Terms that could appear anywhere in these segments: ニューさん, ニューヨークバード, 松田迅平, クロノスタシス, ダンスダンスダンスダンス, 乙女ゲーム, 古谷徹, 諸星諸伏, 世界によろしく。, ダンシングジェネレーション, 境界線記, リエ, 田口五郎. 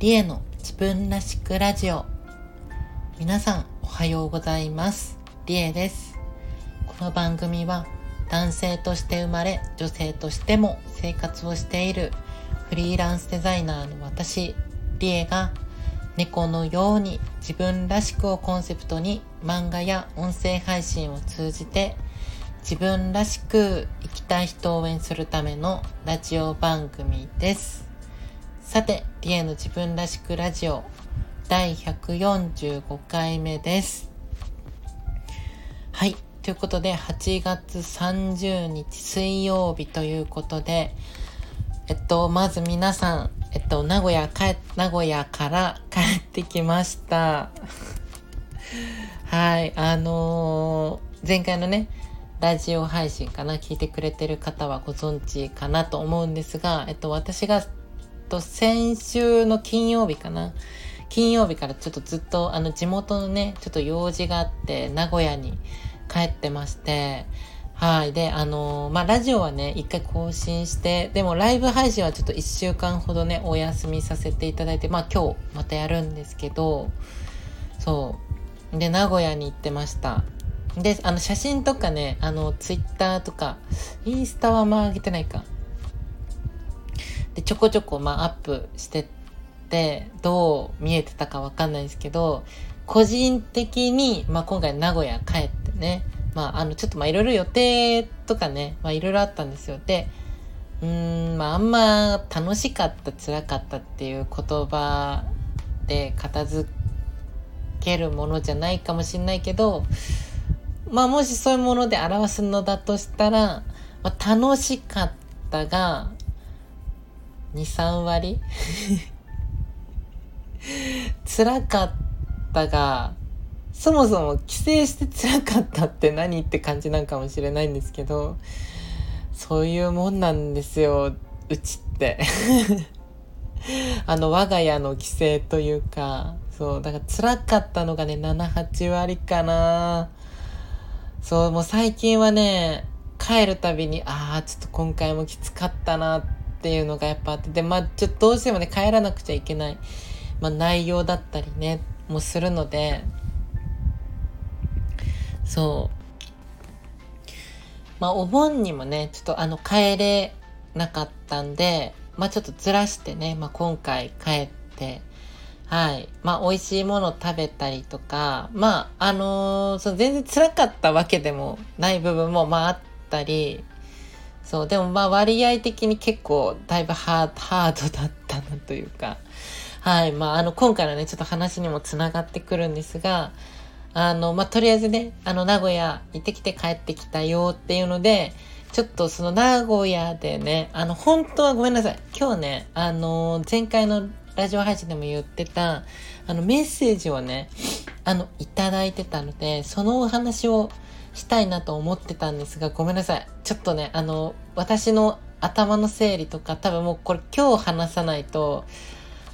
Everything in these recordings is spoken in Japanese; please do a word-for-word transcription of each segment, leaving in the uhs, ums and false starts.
リエの自分らしくラジオ、皆さんおはようございます。リエです。この番組は男性として生まれ、女性としても生活をしているフリーランスデザイナーの私リエが、猫のように自分らしくをコンセプトに漫画や音声配信を通じて自分らしく生きたい人を応援するためのラジオ番組です。さて、リエの自分らしくラジオだいひゃくよんじゅうごかいめです。はい、ということではちがつさんじゅうにち水曜日ということで、えっとまず皆さん、えっと名古屋帰名古屋から帰ってきました。はい、あのー、前回のねラジオ配信かな、聞いてくれてる方はご存知かなと思うんですが、えっと私が、えっと、先週の金曜日かな金曜日からちょっとずっとあの地元のねちょっと用事があって名古屋に帰ってまして。はい。で、あのー、まあ、ラジオはね、一回更新して、でもライブ配信はちょっと一週間ほどね、お休みさせていただいて、まあ、今日またやるんですけど、そう。で、名古屋に行ってました。で、あの、写真とかね、あの、ツイッターとか、インスタはまあ上げてないか。で、ちょこちょこ、まあ、アップしてって、どう見えてたかわかんないんですけど、個人的に、まあ、今回名古屋帰ってね、まあ、あの、ちょっとまあ、いろいろ予定とかね、まあ、いろいろあったんですよ。で、うーん、まあ、あんま楽しかった、辛かったっていう言葉で片付けるものじゃないかもしれないけど、まあ、もしそういうもので表すのだとしたら、まあ、楽しかったが、に、さんわり辛かったが、そもそも帰省して辛かったって何って感じなんかもしれないんですけど、そういうもんなんですよ、うちってあの我が家の帰省というか、そうだから辛かったのがねなな、はちわりかな。そう、もう最近はね帰るたびにああちょっと今回もきつかったなっていうのがやっぱあって、でまあちょっとどうしてもね帰らなくちゃいけない、まあ、内容だったりねもするので、そうまあお盆にもねちょっとあの帰れなかったんで、まあちょっとずらしてね、まあ、今回帰って、はいまあ美味しいもの食べたりとか、まああのー、その全然辛かったわけでもない部分もまああったり、そうでもまあ割合的に結構だいぶハー、ハードだったなというか、はいまああの今回のねちょっと話にもつながってくるんですが。あの、まあ、とりあえずね、あの、名古屋行ってきて帰ってきたよっていうので、ちょっとその名古屋でね、あの、本当はごめんなさい。今日ね、あの、前回のラジオ配信でも言ってた、あの、メッセージをね、あの、いただいてたので、そのお話をしたいなと思ってたんですが、ごめんなさい。ちょっとね、あの、私の頭の整理とか、多分もうこれ今日話さないと、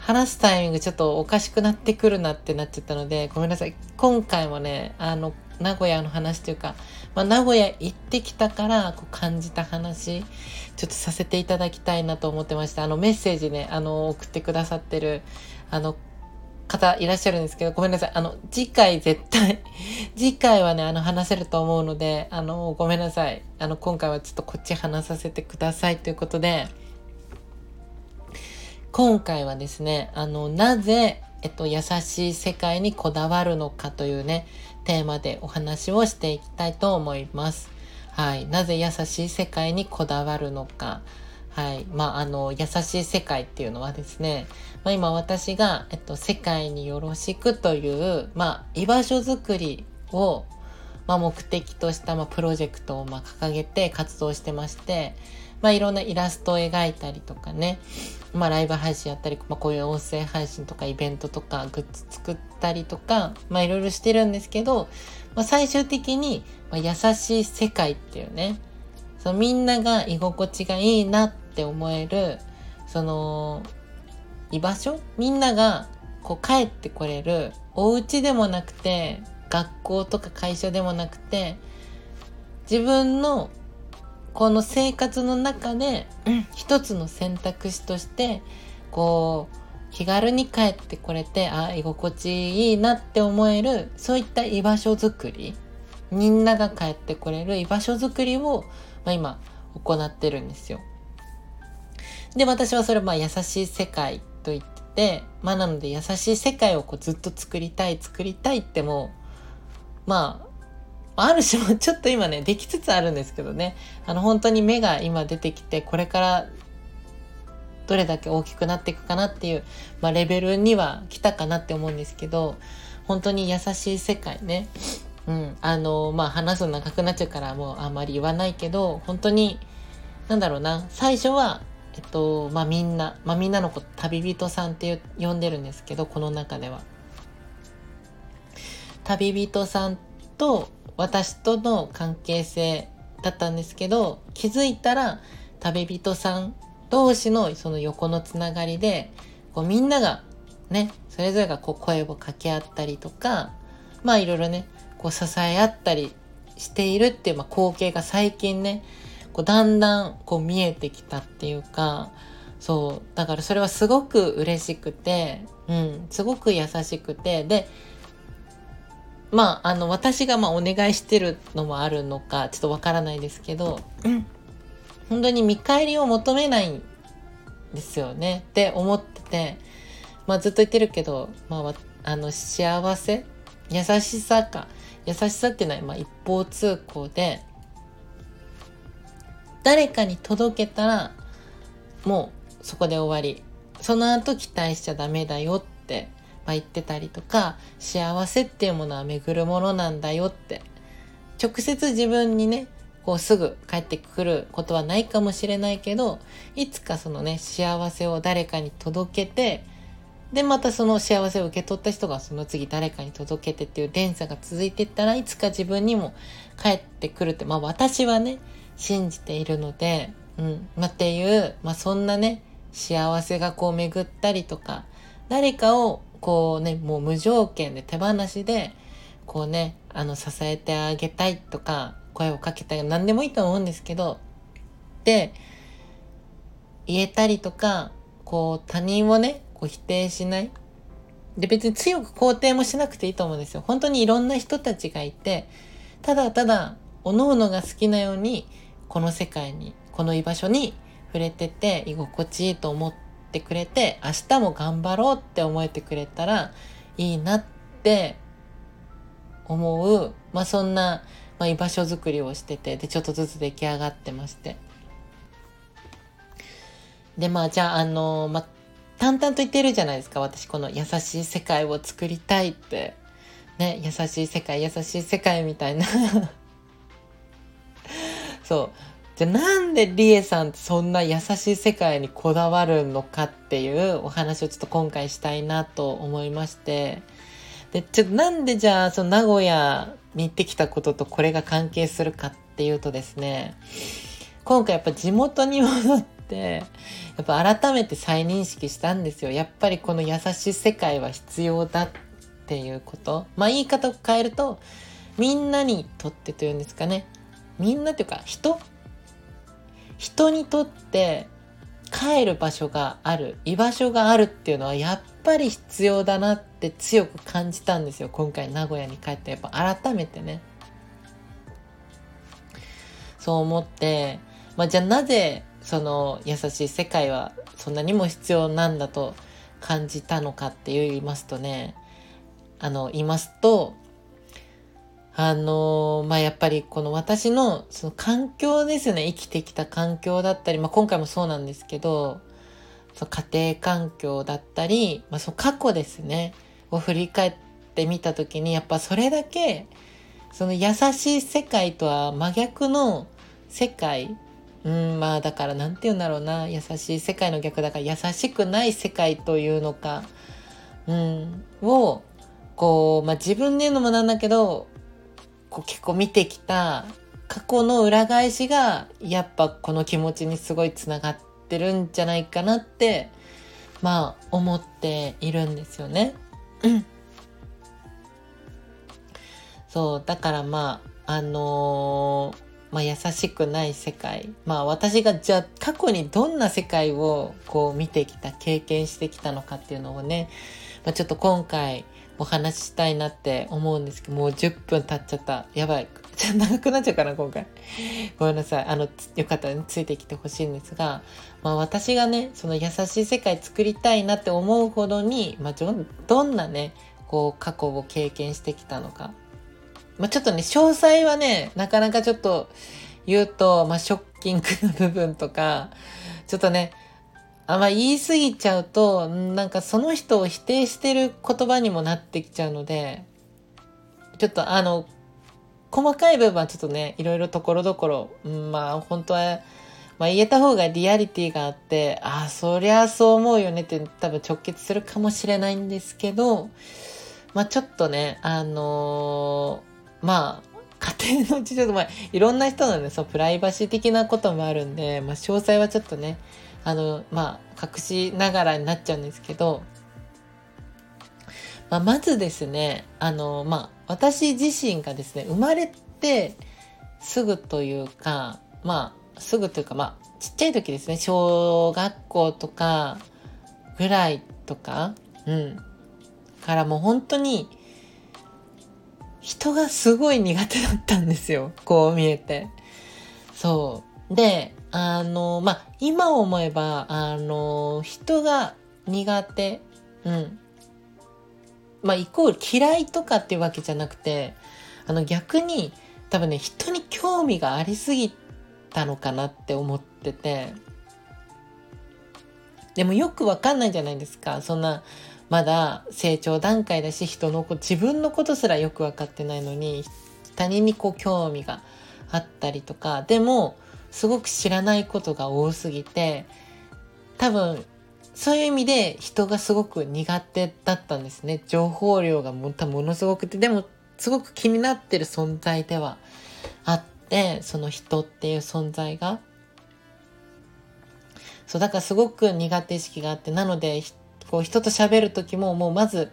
話すタイミングちょっとおかしくなってくるなってなっちゃったので、ごめんなさい。今回もね、あの、名古屋の話というか、まあ、名古屋行ってきたからこう感じた話、ちょっとさせていただきたいなと思ってました。あの、メッセージね、あの、送ってくださってる、あの、方いらっしゃるんですけど、ごめんなさい。あの、次回絶対、次回はね、あの、話せると思うので、あの、ごめんなさい。あの、今回はちょっとこっち話させてくださいということで、今回はですね、あの、なぜ、えっと、優しい世界にこだわるのかというね、テーマでお話をしていきたいと思います。はい。なぜ優しい世界にこだわるのか。はい。まあ、あの、優しい世界っていうのはですね、まあ、今私が、えっと、世界によろしくという、まあ、居場所づくりを、まあ、目的とした、まあ、プロジェクトを、まあ、掲げて活動してまして、まあ、いろんなイラストを描いたりとかね、まあ、ライブ配信やったり、まあ、こういう音声配信とかイベントとかグッズ作ったりとか、まあ、いろいろしてるんですけど、まあ、最終的に、まあ、優しい世界っていうね、そのみんなが居心地がいいなって思える、その居場所、みんながこう帰ってこれる、お家でもなくて、学校とか会社でもなくて、自分のこの生活の中で一つの選択肢としてこう気軽に帰ってこれて、あ、居心地いいなって思える、そういった居場所づくり、みんなが帰ってこれる居場所づくりを、まあ、今行ってるんですよ。で、私はそれまあ優しい世界と言ってて、まあなので優しい世界をこうずっと作りたい作りたいってもう、まあある種もちょっと今ねできつつあるんですけどね、あの本当に芽が今出てきて、これからどれだけ大きくなっていくかなっていう、まあ、レベルには来たかなって思うんですけど、本当に優しい世界ね、うん、あのまあ話すの長くなっちゃうからもうあんまり言わないけど、本当になんだろうな、最初はえっとまあみんな、まあ、みんなのこと旅人さんって呼んでるんですけど、この中では旅人さんと私との関係性だったんですけど、気づいたら旅人さん同士のその横のつながりで、こうみんながねそれぞれがこう声を掛け合ったりとか、まあいろいろねこう支え合ったりしているっていう、まあ光景が最近ねこうだんだんこう見えてきたっていうか、そうだからそれはすごく嬉しくて、うんすごく優しくて、でまああの私がまあお願いしてるのもあるのかちょっとわからないですけど、うん本当に見返りを求めないんですよねって思ってて、まあずっと言ってるけど、まあ、あの幸せ、優しさか、優しさっていうのはまあ一方通行で、誰かに届けたらもうそこで終わり、その後期待しちゃダメだよって言ってたりとか、幸せっていうものは巡るものなんだよって、直接自分にねこうすぐ帰ってくることはないかもしれないけど、いつかそのね幸せを誰かに届けて、でまたその幸せを受け取った人がその次誰かに届けてっていう連鎖が続いていったら、いつか自分にも帰ってくるってまあ私はね信じているので、うんまあ、っていう、まあ、そんなね幸せがこう巡ったりとか、誰かをこうねもう無条件で手放しでこうねあの支えてあげたいとか、声をかけたり何でもいいと思うんですけど、で言えたりとか、こう他人をねこう否定しないで、別に強く肯定もしなくていいと思うんですよ。本当にいろんな人たちがいて、ただただおのおのが好きなようにこの世界に、この居場所に触れてて居心地いいと思ってくれて、明日も頑張ろうって思えてくれたらいいなって思う、まあそんなまあ、居場所づくりをしてて、でちょっとずつ出来上がってまして、でまあじゃああのー、まあ淡々と言ってるじゃないですか、私この優しい世界を作りたいってね、優しい世界優しい世界みたいなそうじゃあなんでリエさんってそんな優しい世界にこだわるのかっていうお話をちょっと今回したいなと思いまして、でちょっとなんでじゃあその名古屋に行ってきたこととこれが関係するかっていうとですね、今回やっぱ地元に戻ってやっぱ改めて再認識したんですよ。やっぱりこの優しい世界は必要だっていうこと、まあ言い方を変えるとみんなにとってというんですかね、みんなというか人人にとって帰る場所がある、居場所があるっていうのはやっぱり必要だなって強く感じたんですよ。今回名古屋に帰ってやっぱ改めてねそう思って、まあ、じゃあなぜその優しい世界はそんなにも必要なんだと感じたのかって言いますとね、あの言いますとあのー、まあやっぱりこの私のその環境ですよね、生きてきた環境だったり、まあ今回もそうなんですけど、その家庭環境だったり、まあその過去ですねを振り返ってみたときに、やっぱそれだけその優しい世界とは真逆の世界、うんまあだからなんて言うんだろうな、優しい世界の逆だから優しくない世界というのか、うんをこうまあ自分で言うのもなんだけど、こう結構見てきた過去の裏返しがやっぱこの気持ちにすごいつながってるんじゃないかなってまあ思っているんですよね。うん、そうだからまああのー、まあ、優しくない世界、まあ、私がじゃあ過去にどんな世界をこう見てきた、経験してきたのかっていうのをね、まあ、ちょっと今回お話ししたいなって思うんですけど、もうじゅっぷん経っちゃった、やばい、ちょっと長くなっちゃうかな今回ごめんなさい。あのよかったら、ね、ついてきてほしいんですが、まあ、私がねその優しい世界作りたいなって思うほどに、まあ、どんなねこう過去を経験してきたのか、まあ、ちょっとね詳細はねなかなかちょっと言うと、まあ、ショッキングな部分とかちょっとねあんま言い過ぎちゃうとなんかその人を否定してる言葉にもなってきちゃうので、ちょっとあの細かい部分はちょっとねいろいろところどころ、まあ本当は、まあ、言えた方がリアリティがあって、ああそりゃそう思うよねって多分直結するかもしれないんですけど、まあちょっとねあのー、まあ家庭の事情と、まあ、いろんな人のねそのプライバシー的なこともあるんで、まあ、詳細はちょっとねあのまあ隠しながらになっちゃうんですけど、まあ、まずですねあのまあ私自身がですね生まれてすぐというか、まあすぐというか、まあちっちゃい時ですね、小学校とかぐらいとか、うん、からもう本当に人がすごい苦手だったんですよ、こう見えて。そうであのまあ今思えばあの人が苦手、うん、まあイコール嫌いとかっていうわけじゃなくて、あの逆に多分ね人に興味がありすぎたのかなって思ってて、でもよくわかんないじゃないですか、そんなまだ成長段階だし人の自分のことすらよくわかってないのに他人にこう興味があったりとか、でもすごく知らないことが多すぎて、多分そういう意味で人がすごく苦手だったんですね。情報量がものすごくて、でもすごく気になってる存在ではあって、その人っていう存在がそうだからすごく苦手意識があって、なのでこう人と喋る時ももうまず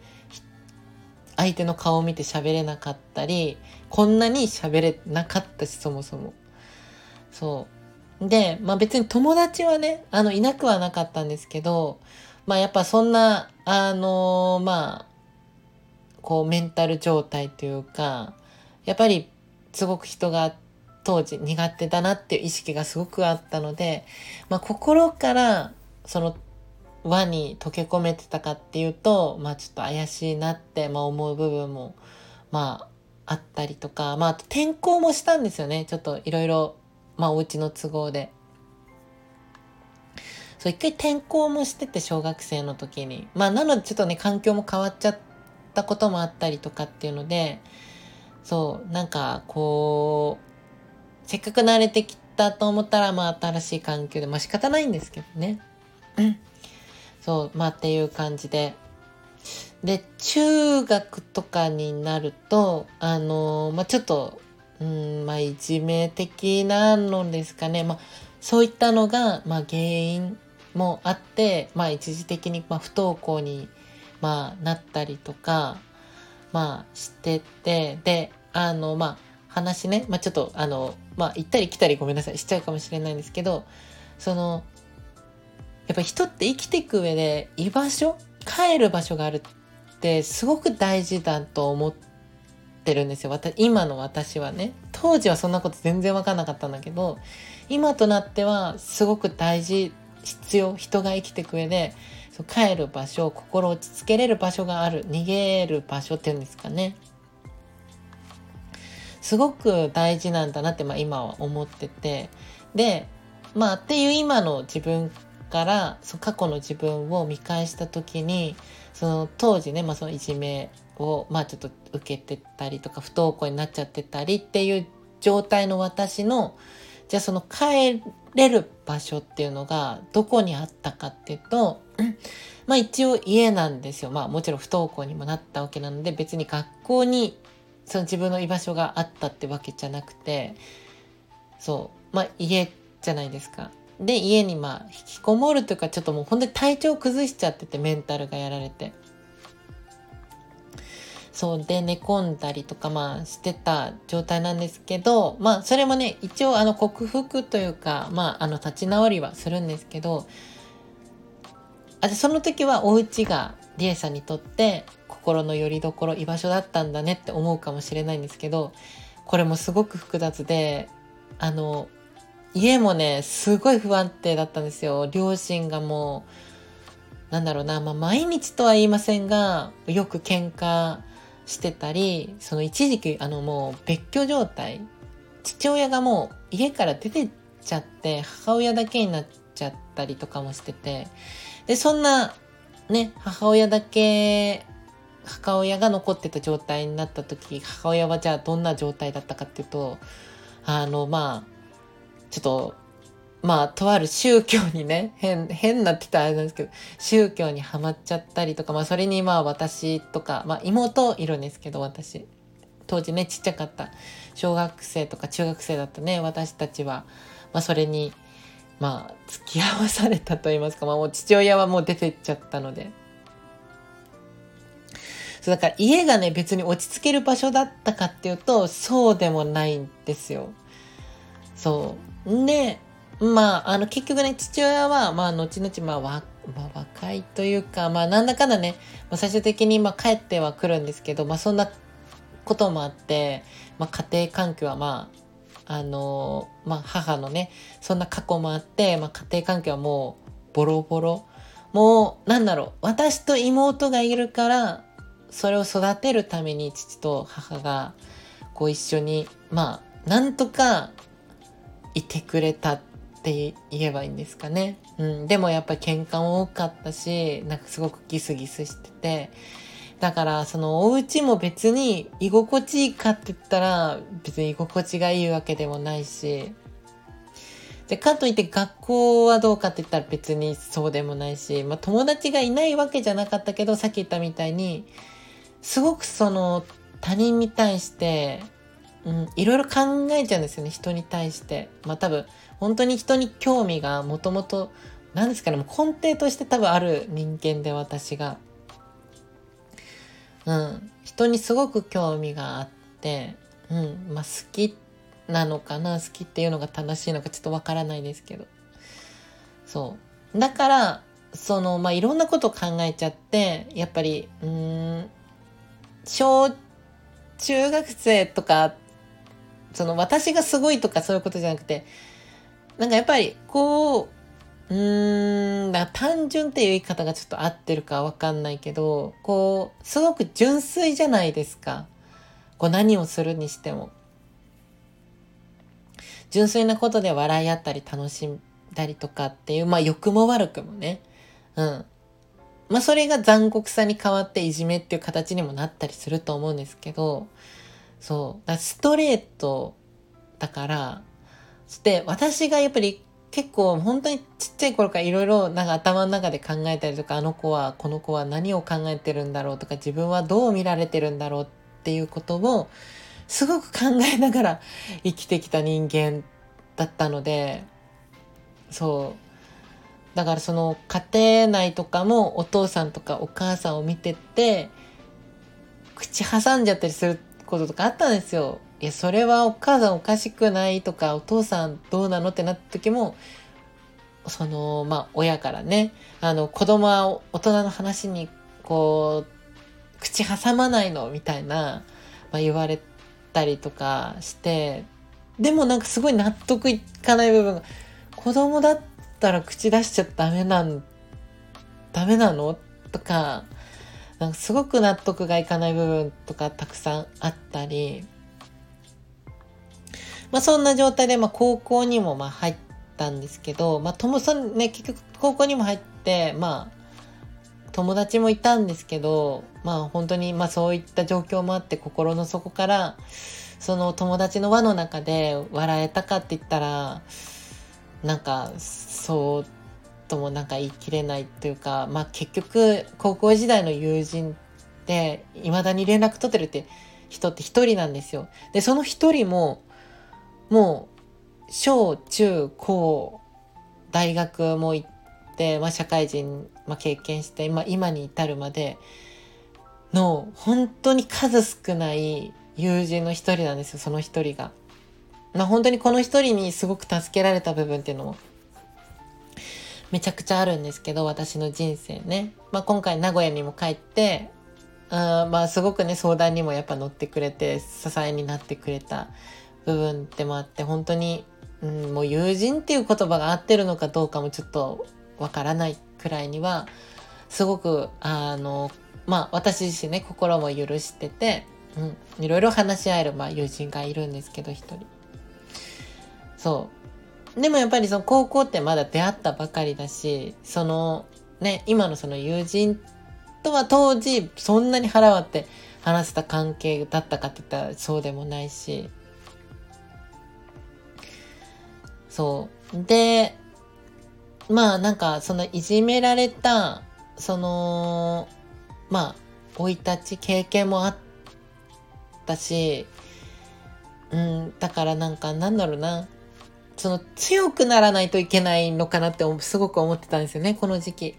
相手の顔を見て喋れなかったり、こんなに喋れなかったし、そもそもそうで、まあ、別に友達はねあのいなくはなかったんですけど、まあ、やっぱそんなあのー、まあこうメンタル状態というか、やっぱりすごく人が当時苦手だなっていう意識がすごくあったので、まあ、心からその輪に溶け込めてたかっていうと、まあ、ちょっと怪しいなって、まあ、思う部分もまああったりとか、まあ、あと転校もしたんですよね、ちょっといろいろまあお家の都合で。そう一回転校もしてて小学生の時に、まあなのでちょっとね環境も変わっちゃったこともあったりとかっていうので、そうなんかこうせっかく慣れてきたと思ったらまあ新しい環境で、まあ仕方ないんですけどね。うん、そうまあっていう感じで。で中学とかになるとあのー、まあちょっと。うんまあ、いじめ的なのですかね、まあ、そういったのが、まあ、原因もあって、まあ、一時的に、まあ、不登校に、まあ、なったりとか、まあ、してて、であの、まあ、話ね、まあ、ちょっとあの、まあ、行ったり来たりごめんなさいしちゃうかもしれないんですけど、そのやっぱ人って生きていく上で居場所、帰る場所があるってすごく大事だと思っててるんですよ。私今の私はね、当時はそんなこと全然分かんなかったんだけど、今となってはすごく大事、必要、人が生きていく上でそう帰る場所、心落ち着けれる場所がある、逃げる場所っていうんですかね、すごく大事なんだなって、まあ、今は思ってて、でまあっていう今の自分からそう過去の自分を見返した時に、その当時ね、まあ、そのいじめをまあちょっと受けてたりとか不登校になっちゃってたりっていう状態の私の、じゃあその帰れる場所っていうのがどこにあったかっていうと、まあ一応家なんですよ。まあもちろん不登校にもなったわけなので、別に学校にその自分の居場所があったってわけじゃなくて、そうまあ家じゃないですか。で家にまあ引きこもるというか、ちょっともう本当に体調崩しちゃってて、メンタルがやられて、そうで寝込んだりとか、まあ、してた状態なんですけど、まあ、それもね一応あの克服というか、まあ、あの立ち直りはするんですけど、あその時はお家がリエさんにとって心の拠り所、居場所だったんだねって思うかもしれないんですけど、これもすごく複雑で、あの家もねすごい不安定だったんですよ。両親がもうなんだろうな、まあ、毎日とは言いませんがよく喧嘩してたり、その一時期あのもう別居状態、父親がもう家から出てっちゃって母親だけになっちゃったりとかもしてて、でそんなね母親だけ母親が残ってた状態になった時、母親はじゃあどんな状態だったかっていうと、あのまあちょっとまあとある宗教にね変変なってたらあれなんですけど、宗教にハマっちゃったりとか、まあそれにまあ私とか、まあ妹いるんですけど、私当時ねちっちゃかった小学生とか中学生だったね私たちは、まあそれにまあ付き合わされたと言いますか、まあもう父親はもう出てっちゃったので。だから家がね別に落ち着ける場所だったかっていうとそうでもないんですよ。そうで、まあ、あの結局ね父親は、まあ、後々、まあわまあ、若いというか、まあ、なんだかんだね、まあ、最終的に、まあ、帰ってはくるんですけど、まあ、そんなこともあって、まあ、家庭環境は、まああのまあ、母のねそんな過去もあって、まあ、家庭環境はもうボロボロ、もうなんだろう、私と妹がいるからそれを育てるために父と母がこう一緒にまあなんとかいてくれたって言えばいいんですかね、うん、でもやっぱり喧嘩も多かったし、なんかすごくギスギスしてて、だからそのお家も別に居心地いいかって言ったら別に居心地がいいわけでもないし、でかといって学校はどうかって言ったら別にそうでもないし、まあ、友達がいないわけじゃなかったけど、さっき言ったみたいにすごくその他人に対して、うん、いろいろ考えちゃうんですよね、人に対して。まあ多分本当に人に興味がもともと何ですかね、もう根底として多分ある人間で私が、うん、人にすごく興味があって、うん、まあ好きなのかな、好きっていうのが正しいのかちょっとわからないですけど、そうだからそのまあいろんなことを考えちゃって、やっぱりうーん。小中学生とかその私がすごいとかそういうことじゃなくて、なんかやっぱりこううーんだ単純っていう言い方がちょっと合ってるかわかんないけど、こうすごく純粋じゃないですか、こう何をするにしても純粋なことで笑い合ったり楽しんだりとかっていう、まあ良くも悪くもね、うんまあそれが残酷さに変わっていじめっていう形にもなったりすると思うんですけど、そうだストレートだから、そして私がやっぱり結構本当にちっちゃい頃からいろいろなんか頭の中で考えたりとか、あの子はこの子は何を考えてるんだろうとか、自分はどう見られてるんだろうっていうことをすごく考えながら生きてきた人間だったので、そうだからその家庭内とかもお父さんとかお母さんを見てて口挟んじゃったりすることとかあったんですよ。いやそれはお母さんおかしくないとか、お父さんどうなのってなった時も、そのまあ親からね、あの子供は大人の話にこう口挟まないのみたいな、まあ、言われたりとかして、でもなんかすごい納得いかない部分が、子供だってだから口出しちゃダメなんダメなのとか、なんかすごく納得がいかない部分とかたくさんあったり、まあそんな状態でまあ高校にもまあ入ったんですけど、まあともそんね結局高校にも入ってまあ友達もいたんですけど、まあ本当にまあそういった状況もあって心の底からその友達の輪の中で笑えたかって言ったら。なんかそうともなんか言い切れないというか、まあ結局高校時代の友人で未だに連絡取ってるって人って一人なんですよ。でその一人ももう小中高大学も行って、まあ、社会人、まあ、経験して、まあ、今に至るまでの本当に数少ない友人の一人なんですよ、その一人が。まあ本当にこの一人にすごく助けられた部分っていうのもめちゃくちゃあるんですけど、私の人生ね。まあ今回名古屋にも帰って、あまあすごくね、相談にもやっぱ乗ってくれて、支えになってくれた部分ってもあって、本当に、うん、もう友人っていう言葉が合ってるのかどうかもちょっとわからないくらいには、すごく、あの、まあ私自身ね、心も許してて、うん、いろいろ話し合える、まあ友人がいるんですけど、一人。そう。でもやっぱりその高校ってまだ出会ったばかりだし、そのね、今のその友人とは当時そんなに腹割って話せた関係だったかって言ったらそうでもないし、そう。で、まあなんかそのいじめられた、その、まあ、生い立ち経験もあったし、うん、だからなんかなんだろうな、その強くならないといけないのかなってすごく思ってたんですよね、この時期。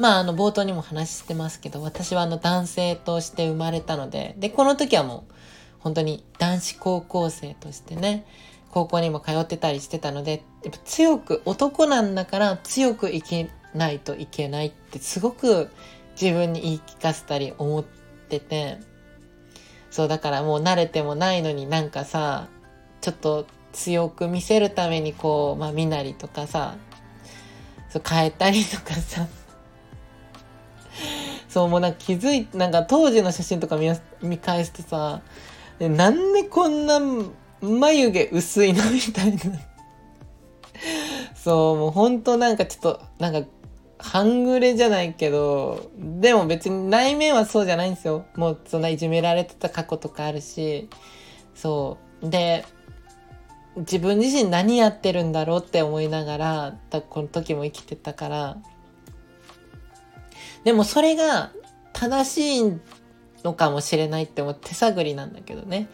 まああの冒頭にも話してますけど、私はあの男性として生まれたので、でこの時はもう本当に男子高校生としてね、高校にも通ってたりしてたので、やっぱ強く男なんだから強く生きないといけないってすごく自分に言い聞かせたり思ってて、そうだからもう慣れてもないのになんかさ、ちょっと強く見せるためにこう、まあ、身なりとかさ、そう変えたりとかさそうもうなんか気づいて、なんか当時の写真とか 見, 見返すとさ、でなんでこんな眉毛薄いのみたいなそうもう本当なんかちょっとなんか半グレじゃないけど、でも別に内面はそうじゃないんですよ。もうそんないじめられてた過去とかあるし、そうで自分自身何やってるんだろうって思いながら、この時も生きてたから。でもそれが正しいのかもしれないっても手探りなんだけどね。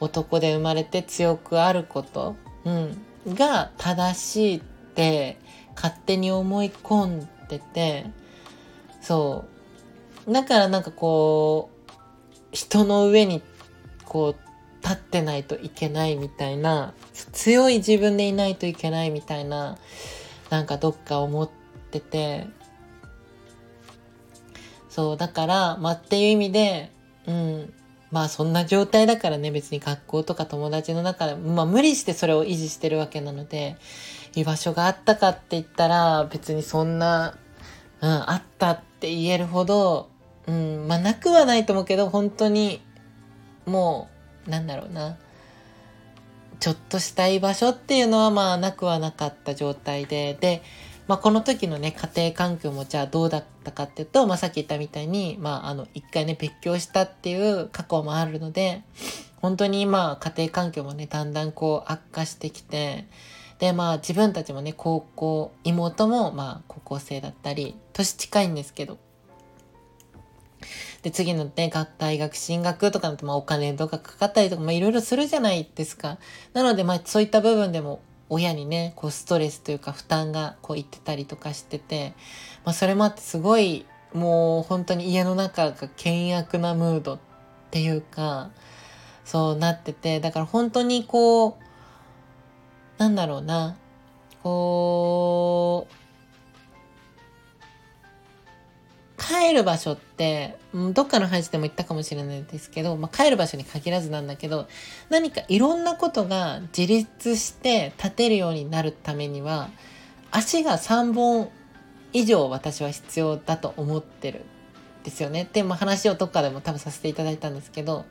男で生まれて強くあること、うん、が正しいって勝手に思い込んでて、そう。だからなんかこう、人の上にこう、立ってないといけないみたいな、強い自分でいないといけないみたいな、なんかどっか思ってて、そうだからまあっていう意味で、うん、まあそんな状態だからね、別に学校とか友達の中で、まあ無理してそれを維持してるわけなので、居場所があったかって言ったら別にそんな、うん、あったって言えるほど、うん、まあなくはないと思うけど、本当にもうなんだろうな、ちょっとした居場所っていうのはまあなくはなかった状態で、で、まあ、この時のね家庭環境もじゃあどうだったかっていうと、まあ、さっき言ったみたいに、まあ、あの一回ね別居したっていう過去もあるので、本当に今家庭環境もねだんだんこう悪化してきて、でまあ自分たちもね高校、妹もまあ高校生だったり年近いんですけど、で次のね大学進学とかの、まあ、お金とかかかったりとか、まあ、いろいろするじゃないですか。なのでまあそういった部分でも親にねこうストレスというか負担がこういってたりとかしてて、まあ、それもあってすごいもう本当に家の中が険悪なムードっていうか、そうなってて、だから本当にこうなんだろうな、こう帰る場所ってどっかの配信でも言ったかもしれないですけど、まあ、帰る場所に限らずなんだけど、何かいろんなことが自立して立てるようになるためには足がさんぼん以上私は必要だと思ってるんですよね。でも話をどっかでも多分させていただいたんですけど、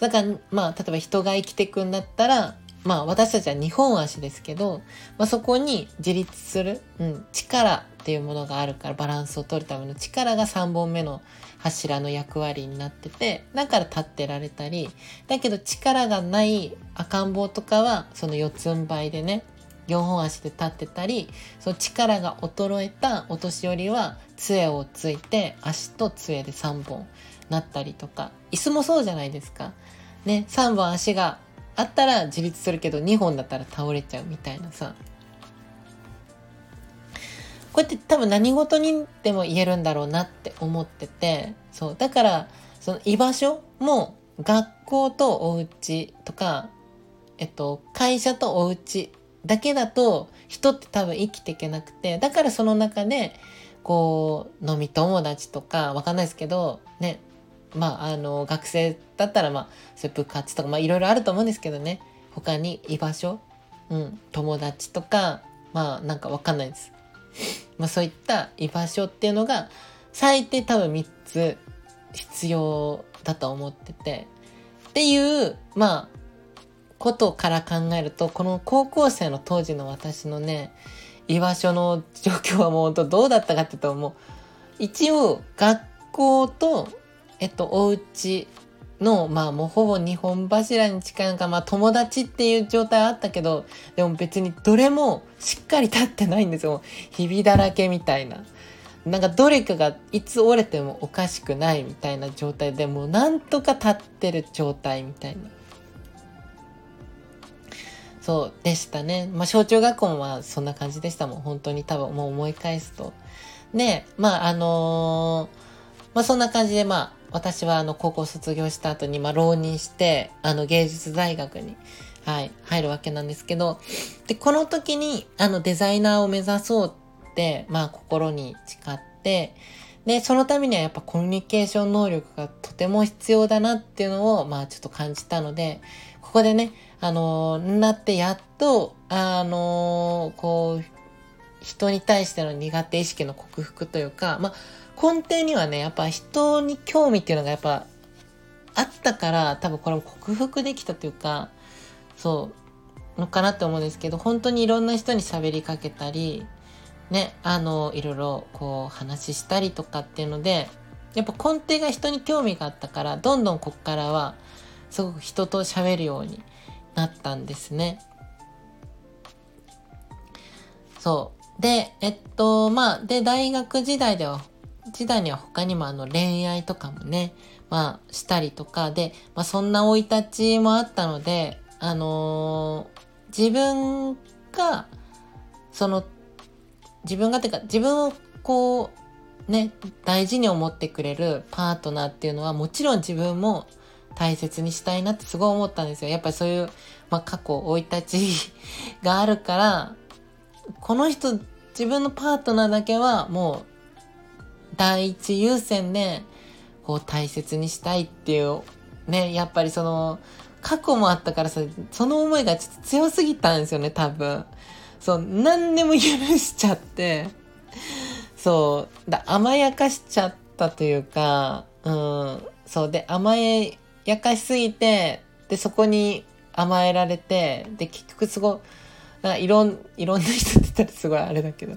だからまあ例えば人が生きていくんだったら、まあ私たちはにほん足ですけど、まあ、そこに自立する、うん、力っていうものがあるから、バランスを取るための力がさんぼんめの柱の役割になってて、だから立ってられたり、だけど力がない赤ん坊とかはその四つん這いでねよんほん足で立ってたり、その力が衰えたお年寄りは杖をついて足と杖でさんぼんなったりとか、椅子もそうじゃないですかね。さんぼん足があったら自立するけどにほんだったら倒れちゃうみたいなさ、これって多分何事にでも言えるんだろうなって思ってて、そうだからその居場所も学校とお家とか、えっと、会社とお家だけだと人って多分生きていけなくて、だからその中でこう飲み友達とかわかんないですけどね、まああの学生だったらまあそういう部活とかまあいろいろあると思うんですけどね、他に居場所、うん、友達とかまあなんかわかんないです。まあそういった居場所っていうのが最低多分みっつ必要だと思っててっていうまあことから考えると、この高校生の当時の私のね居場所の状況はもう本当どうだったかっていうと、もう一応学校とえっとお家のまあもうほぼ日本柱に近いのか、まあ友達っていう状態はあったけど、でも別にどれもしっかり立ってないんですよ。ひびだらけみたいな、なんかどれかがいつ折れてもおかしくないみたいな状態で、もうなんとか立ってる状態みたいな、そうでしたね。まあ小中学校はそんな感じでしたもん、本当に多分もう思い返すと。でまああのー、まあそんな感じで、まあ私はあの高校卒業した後にまあ浪人してあの芸術大学に、はい、入るわけなんですけど、でこの時にあのデザイナーを目指そうってまあ心に誓って、でそのためにはやっぱコミュニケーション能力がとても必要だなっていうのをまあちょっと感じたので、ここでねあのなってやっとあのこう人に対しての苦手意識の克服というか、まあ根底にはねやっぱ人に興味っていうのがやっぱあったから、多分これも克服できたというかそうのかなって思うんですけど、本当にいろんな人に喋りかけたりね、あのいろいろこう話したりとかっていうので、やっぱ根底が人に興味があったから、どんどんこっからはすごく人と喋るようになったんですね。そうでえっとまあで大学時代では時代には他にもあの恋愛とかもねまあしたりとかで、まあ、そんな生い立ちもあったので、あのー、自分がその自分がてか自分をこうね大事に思ってくれるパートナーっていうのはもちろん自分も大切にしたいなってすごい思ったんですよ。やっぱりそういう、まあ、過去生い立ちがあるから、この人自分のパートナーだけはもう第一優先でこう大切にしたいっていうね、やっぱりその過去もあったからさ、その思いがちょっと強すぎたんですよね多分。そう何でも許しちゃって、そうだ甘やかしちゃったというか、うんそうで甘えやかしすぎて、でそこに甘えられて、で結局すごいいろん、いろんな人って言ったらすごいあれだけど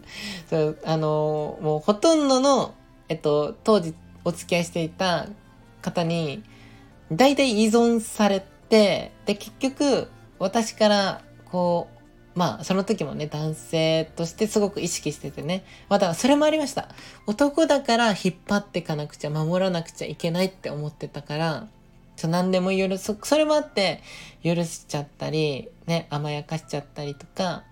そうあのもうほとんどの、えっと、当時お付き合いしていた方に大体依存されて、で結局私からこうまあその時もね男性としてすごく意識しててね、まあ、だからそれもありました。男だから引っ張っていかなくちゃ守らなくちゃいけないって思ってたから、ちょ何でも許す、それもあって許しちゃったりね、甘やかしちゃったりとか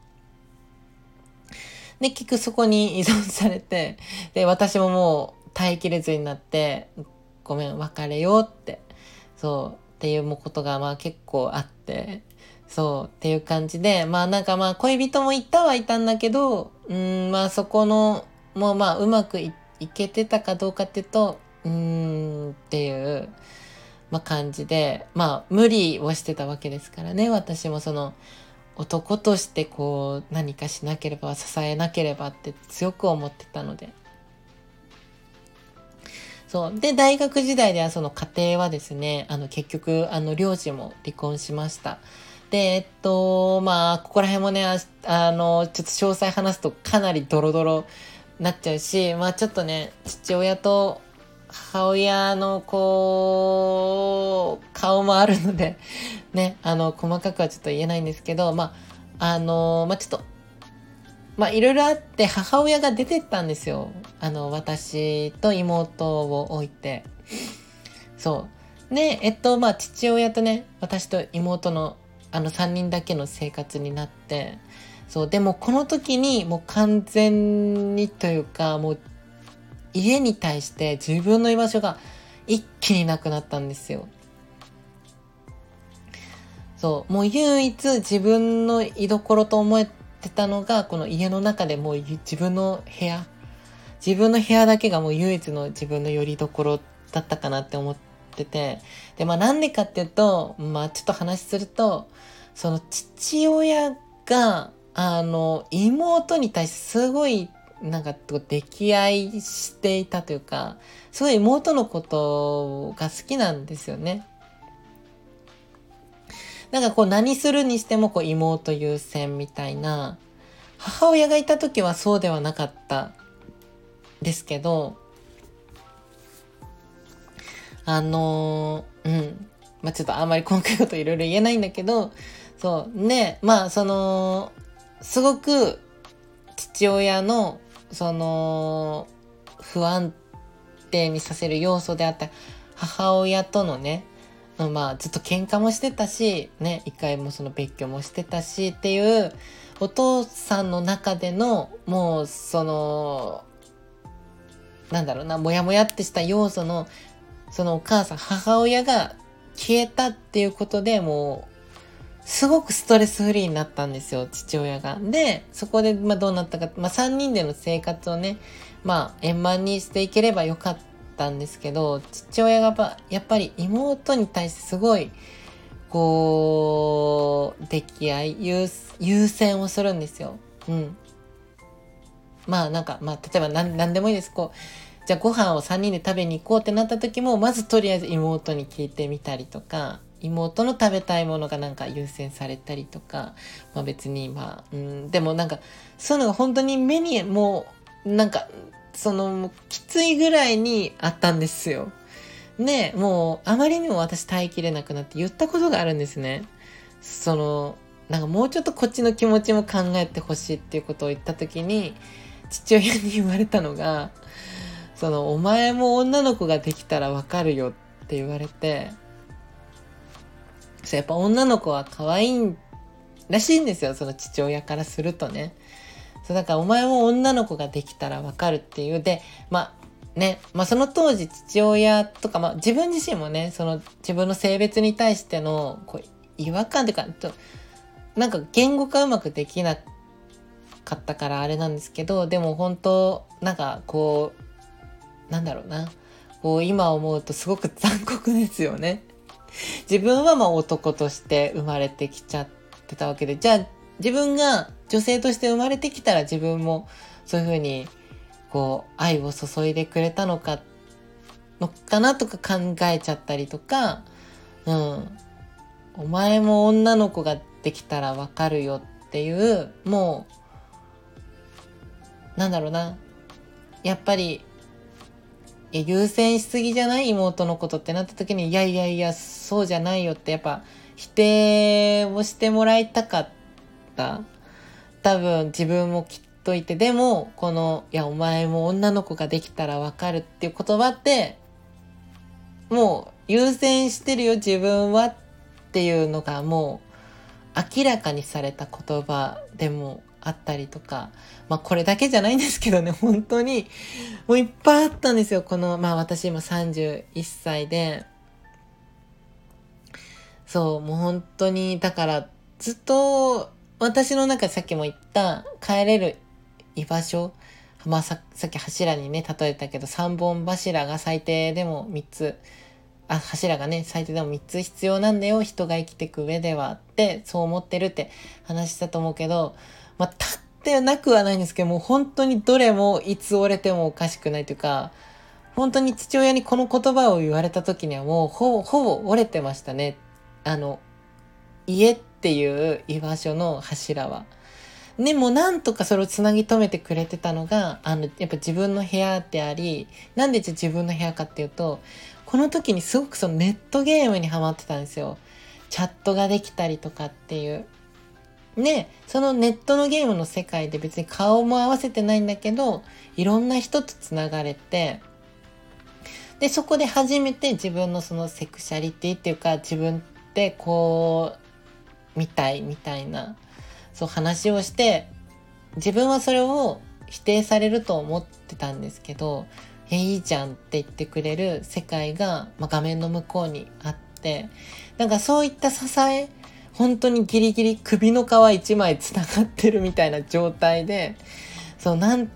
で結局そこに依存されて、で私ももう耐えきれずになって、ごめん別れようってそうっていうことがまあ結構あって、そうっていう感じで、まあなんかまあ恋人もいたはいたんだけど、うーんまあそこのもうまあうまく い, いけてたかどうかっていうとうーんっていうまあ、感じで、まあ無理をしてたわけですからね。私もその男としてこう何かしなければ支えなければって強く思ってたので、そうで大学時代ではその家庭はですね、あの結局あの両親も離婚しました。でえっとまあここら辺もね あ, あのちょっと詳細話すとかなりドロドロになっちゃうし、まあちょっとね父親と母親のこう顔もあるのでね、あの細かくはちょっと言えないんですけど、まああのまあちょっとまあいろいろあって母親が出てったんですよ。あの私と妹を置いて、そうねえっとまあ父親とね私と妹のあのさんにんだけの生活になって、そうでもこの時にもう完全にというか、もう家に対して自分の居場所が一気になくなったんですよ。そうもう唯一自分の居所と思えてたのがこの家の中で、もう自分の部屋自分の部屋だけがもう唯一の自分の寄り所だったかなって思ってて、でまあなんでかっていうと、まあちょっと話すると、その父親があの妹に対してすごいなんか溺愛していたというか、すごい妹のことが好きなんですよね。なんかこう何するにしてもこう妹優先みたいな。母親がいた時はそうではなかったですけど、あのー、うんまあちょっとあんまり細かいこといろいろ言えないんだけど、そうね、まあそのすごく父親のその不安定にさせる要素であった母親とのね、まあずっと喧嘩もしてたしね、一回もその別居もしてたしっていうお父さんの中でのもうそのなんだろうな、もやもやってした要素のそのお母さん母親が消えたっていうことで、もうすごくストレスフリーになったんですよ、父親が。で、そこで、まあ、どうなったか、まあ、さんにんでの生活をね、まあ、円満にしていければよかったんですけど、父親がやっぱり妹に対してすごい、こう、溺愛、優、優先をするんですよ。うん。まあ、なんか、まあ、例えば何、何でもいいです。こう、じゃあご飯をさんにんで食べに行こうってなった時も、まずとりあえず妹に聞いてみたりとか、妹の食べたいものがなんか優先されたりとか、まあ別にまあ、うん、でもなんかそういうのが本当に目にもうなんかそのきついぐらいにあったんですよ。で、もうあまりにも私耐えきれなくなって言ったことがあるんですね。そのなんかもうちょっとこっちの気持ちも考えてほしいっていうことを言った時に父親に言われたのが、そのお前も女の子ができたらわかるよって言われて。やっぱ女の子は可愛いらしいんですよ、その父親からするとね。そうだからお前も女の子ができたらわかるっていうで、まあね、まあその当時父親とか、まあ自分自身もね、その自分の性別に対してのこう違和感というか、となんか言語化うまくできなかったからあれなんですけど、でも本当なんかこうなんだろうな、こう今思うとすごく残酷ですよね。自分はまあ男として生まれてきちゃってたわけで、じゃあ自分が女性として生まれてきたら自分もそういう風にこう愛を注いでくれたのかのかなとか考えちゃったりとか、うん、お前も女の子ができたらわかるよっていう、もうなんだろうな、やっぱり優先しすぎじゃない妹のことってなった時に、いやいやいやそうじゃないよってやっぱ否定をしてもらいたかった、多分自分もきっといて、でもこのいやお前も女の子ができたらわかるっていう言葉ってもう優先してるよ自分はっていうのがもう明らかにされた言葉でもあったりとか、まあこれだけじゃないんですけどね、本当にもういっぱいあったんですよ。このまあ私今さんじゅういっさいで、そうもう本当にだからずっと私の中でさっきも言った帰れる居場所、まあ さ, さっき柱にね例えたけど、さんぼん柱が最低でもみっつ、あ柱がね最低でもみっつ必要なんだよ人が生きていく上ではってそう思ってるって話したと思うけど、まあ、立ってなくはないんですけど、もう本当にどれもいつ折れてもおかしくないというか、本当に父親にこの言葉を言われた時にはもうほぼ、ほぼ折れてましたね。あの、家っていう居場所の柱は。でもなんとかそれをつなぎ止めてくれてたのが、あの、やっぱ自分の部屋であり、なんでじゃ自分の部屋かっていうと、この時にすごくそのネットゲームにハマってたんですよ。チャットができたりとかっていう。で、そのネットのゲームの世界で別に顔も合わせてないんだけど、いろんな人とつながれて、で、そこで初めて自分のそのセクシャリティっていうか、自分ってこみたいみたいな、そう話をして、自分はそれを否定されると思ってたんですけど、え、いいじゃんって言ってくれる世界が、まあ、画面の向こうにあって、なんかそういった支え、本当にギリギリ首の皮一枚つながってるみたいな状態で、そうなん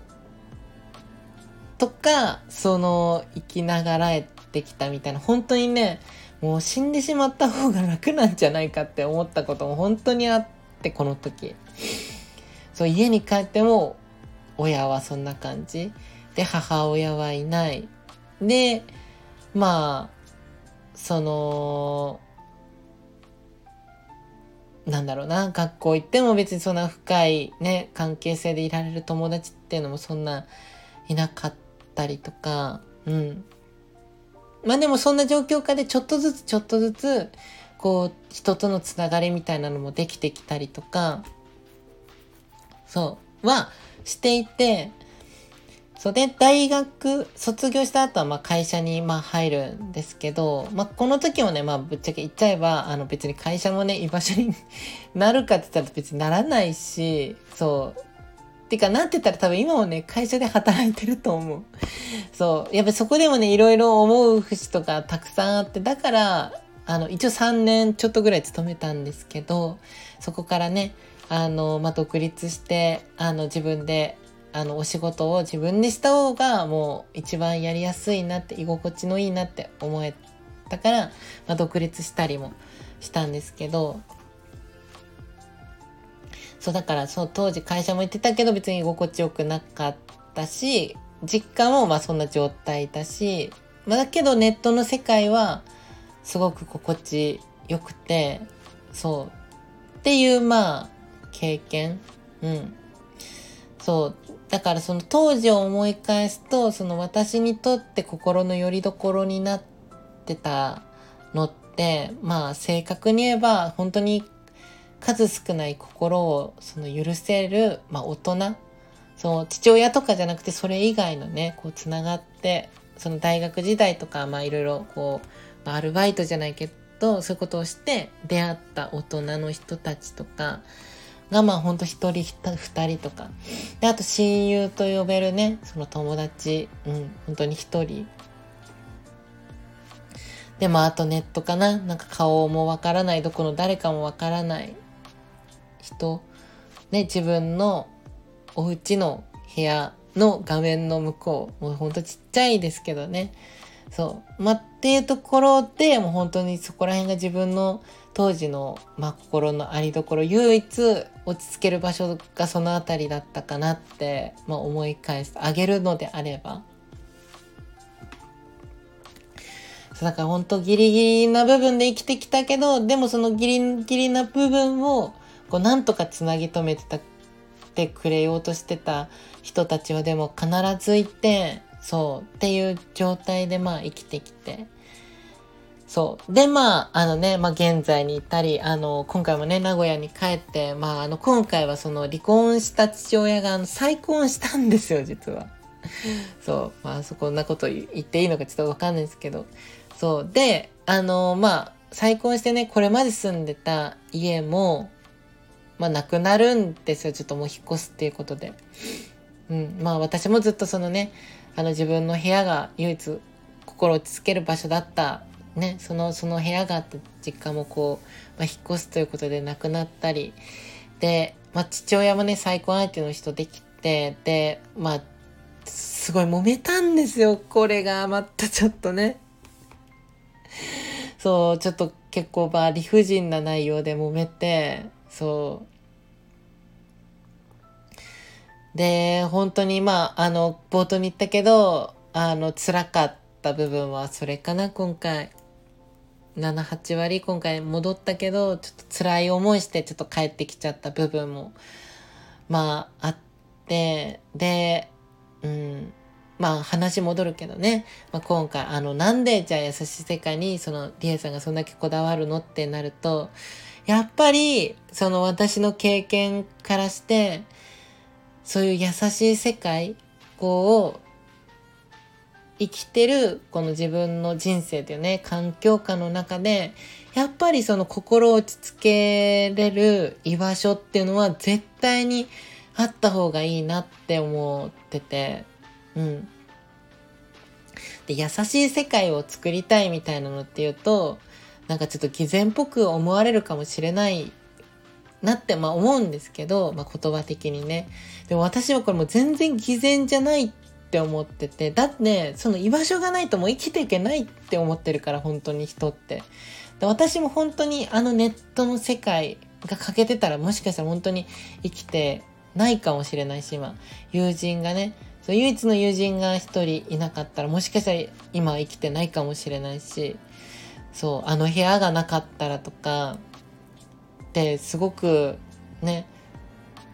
とかその生きながらえてきたみたいな、本当にね、もう死んでしまった方が楽なんじゃないかって思ったことも本当にあって、この時そう家に帰っても親はそんな感じで、母親はいないで、まあそのなんだろうな、学校行っても別にそんな深いね関係性でいられる友達っていうのもそんないなかったりとか、うん、まあでもそんな状況下でちょっとずつちょっとずつこう人とのつながりみたいなのもできてきたりとか、そうはしていて、それで大学卒業した後はまあ会社にまあ入るんですけど、まあ、この時もね、まあ、ぶっちゃけ言っちゃえばあの別に会社もね居場所になるかって言ったら別にならないし、そうってかなってたら多分今もね会社で働いてると思う。そうやっぱりそこでもねいろいろ思う節とかたくさんあって、だからあの一応さんねんちょっとぐらい勤めたんですけど、そこからねあの、まあ、独立してあの自分であのお仕事を自分でした方がもう一番やりやすいなって、居心地のいいなって思えたから、まあ、独立したりもしたんですけど、そうだからそう当時会社も行ってたけど別に居心地よくなかったし、実家もまあそんな状態だし、まあ、だけどネットの世界はすごく心地よくて、そうっていうまあ経験、うんそうだからその当時を思い返すと、その私にとって心の拠り所になってたのって、まあ正確に言えば本当に数少ない心をその許せる、まあ、大人、そう父親とかじゃなくてそれ以外のねこうつながって、その大学時代とかまあいろいろこう、まあ、アルバイトじゃないけどそういうことをして出会った大人の人たちとかがまあほんと一人二人とかで、あと親友と呼べるねその友達、うん本当に一人で、まああとネットかな、なんか顔もわからない、どこの誰かもわからない人ね、自分のお家の部屋の画面の向こう、もうほんとちっちゃいですけどね、そうまあっていうところでもう本当にそこら辺が自分の当時の、まあ、心の有り所、唯一落ち着ける場所がそのあたりだったかなって、まあ、思い返すあげるのであれば、そうだから本当ギリギリな部分で生きてきたけど、でもそのギリギリな部分をこうなんとかつなぎ止めてたってくれようとしてた人たちはでも必ずいて、そうっていう状態でまあ生きてきて。そうでまああのね、まあ、現在にいたり、あの今回もね名古屋に帰って、まあ、あの今回はその離婚した父親があの再婚したんですよ実は。そうまあそこんなこと言っていいのかちょっと分かんないですけど、そうであのまあ再婚してねこれまで住んでた家もまあなくなるんですよ、ちょっともう引っ越すっていうことで、うんまあ私もずっとそのねあの自分の部屋が唯一心落ち着ける場所だった。ね、そのその部屋があって実家もこう、まあ、引っ越すということでなくなったりで、まあ、父親もね再婚相手の人できてで、まあすごい揉めたんですよ、これがまたちょっとねそうちょっと結構まあ理不尽な内容で揉めて、そうで本当にまああの冒頭に言ったけどあの辛かった部分はそれかな、今回ななはちわり今回戻ったけどちょっと辛い思いしてちょっと帰ってきちゃった部分もまああってで、うん、まあ話戻るけどね、まあ、今回あのなんでじゃあ優しい世界にそのリエさんがそんだけこだわるのってなると、やっぱりその私の経験からしてそういう優しい世界こう生きてるこの自分の人生というね環境下の中でやっぱりその心を落ち着けれる居場所っていうのは絶対にあった方がいいなって思ってて、うん。で、優しい世界を作りたいみたいなのっていうと、なんかちょっと偽善っぽく思われるかもしれないなってまあ思うんですけど、まあ、言葉的にね。でも私はこれもう全然偽善じゃないって思ってて、だってその居場所がないともう生きていけないって思ってるから、本当に人って。で、私も本当にあのネットの世界が欠けてたら、もしかしたら本当に生きてないかもしれないし、今友人がね、そう唯一の友人が一人いなかったら、もしかしたら今生きてないかもしれないし、そう、あの部屋がなかったらとかってすごくね、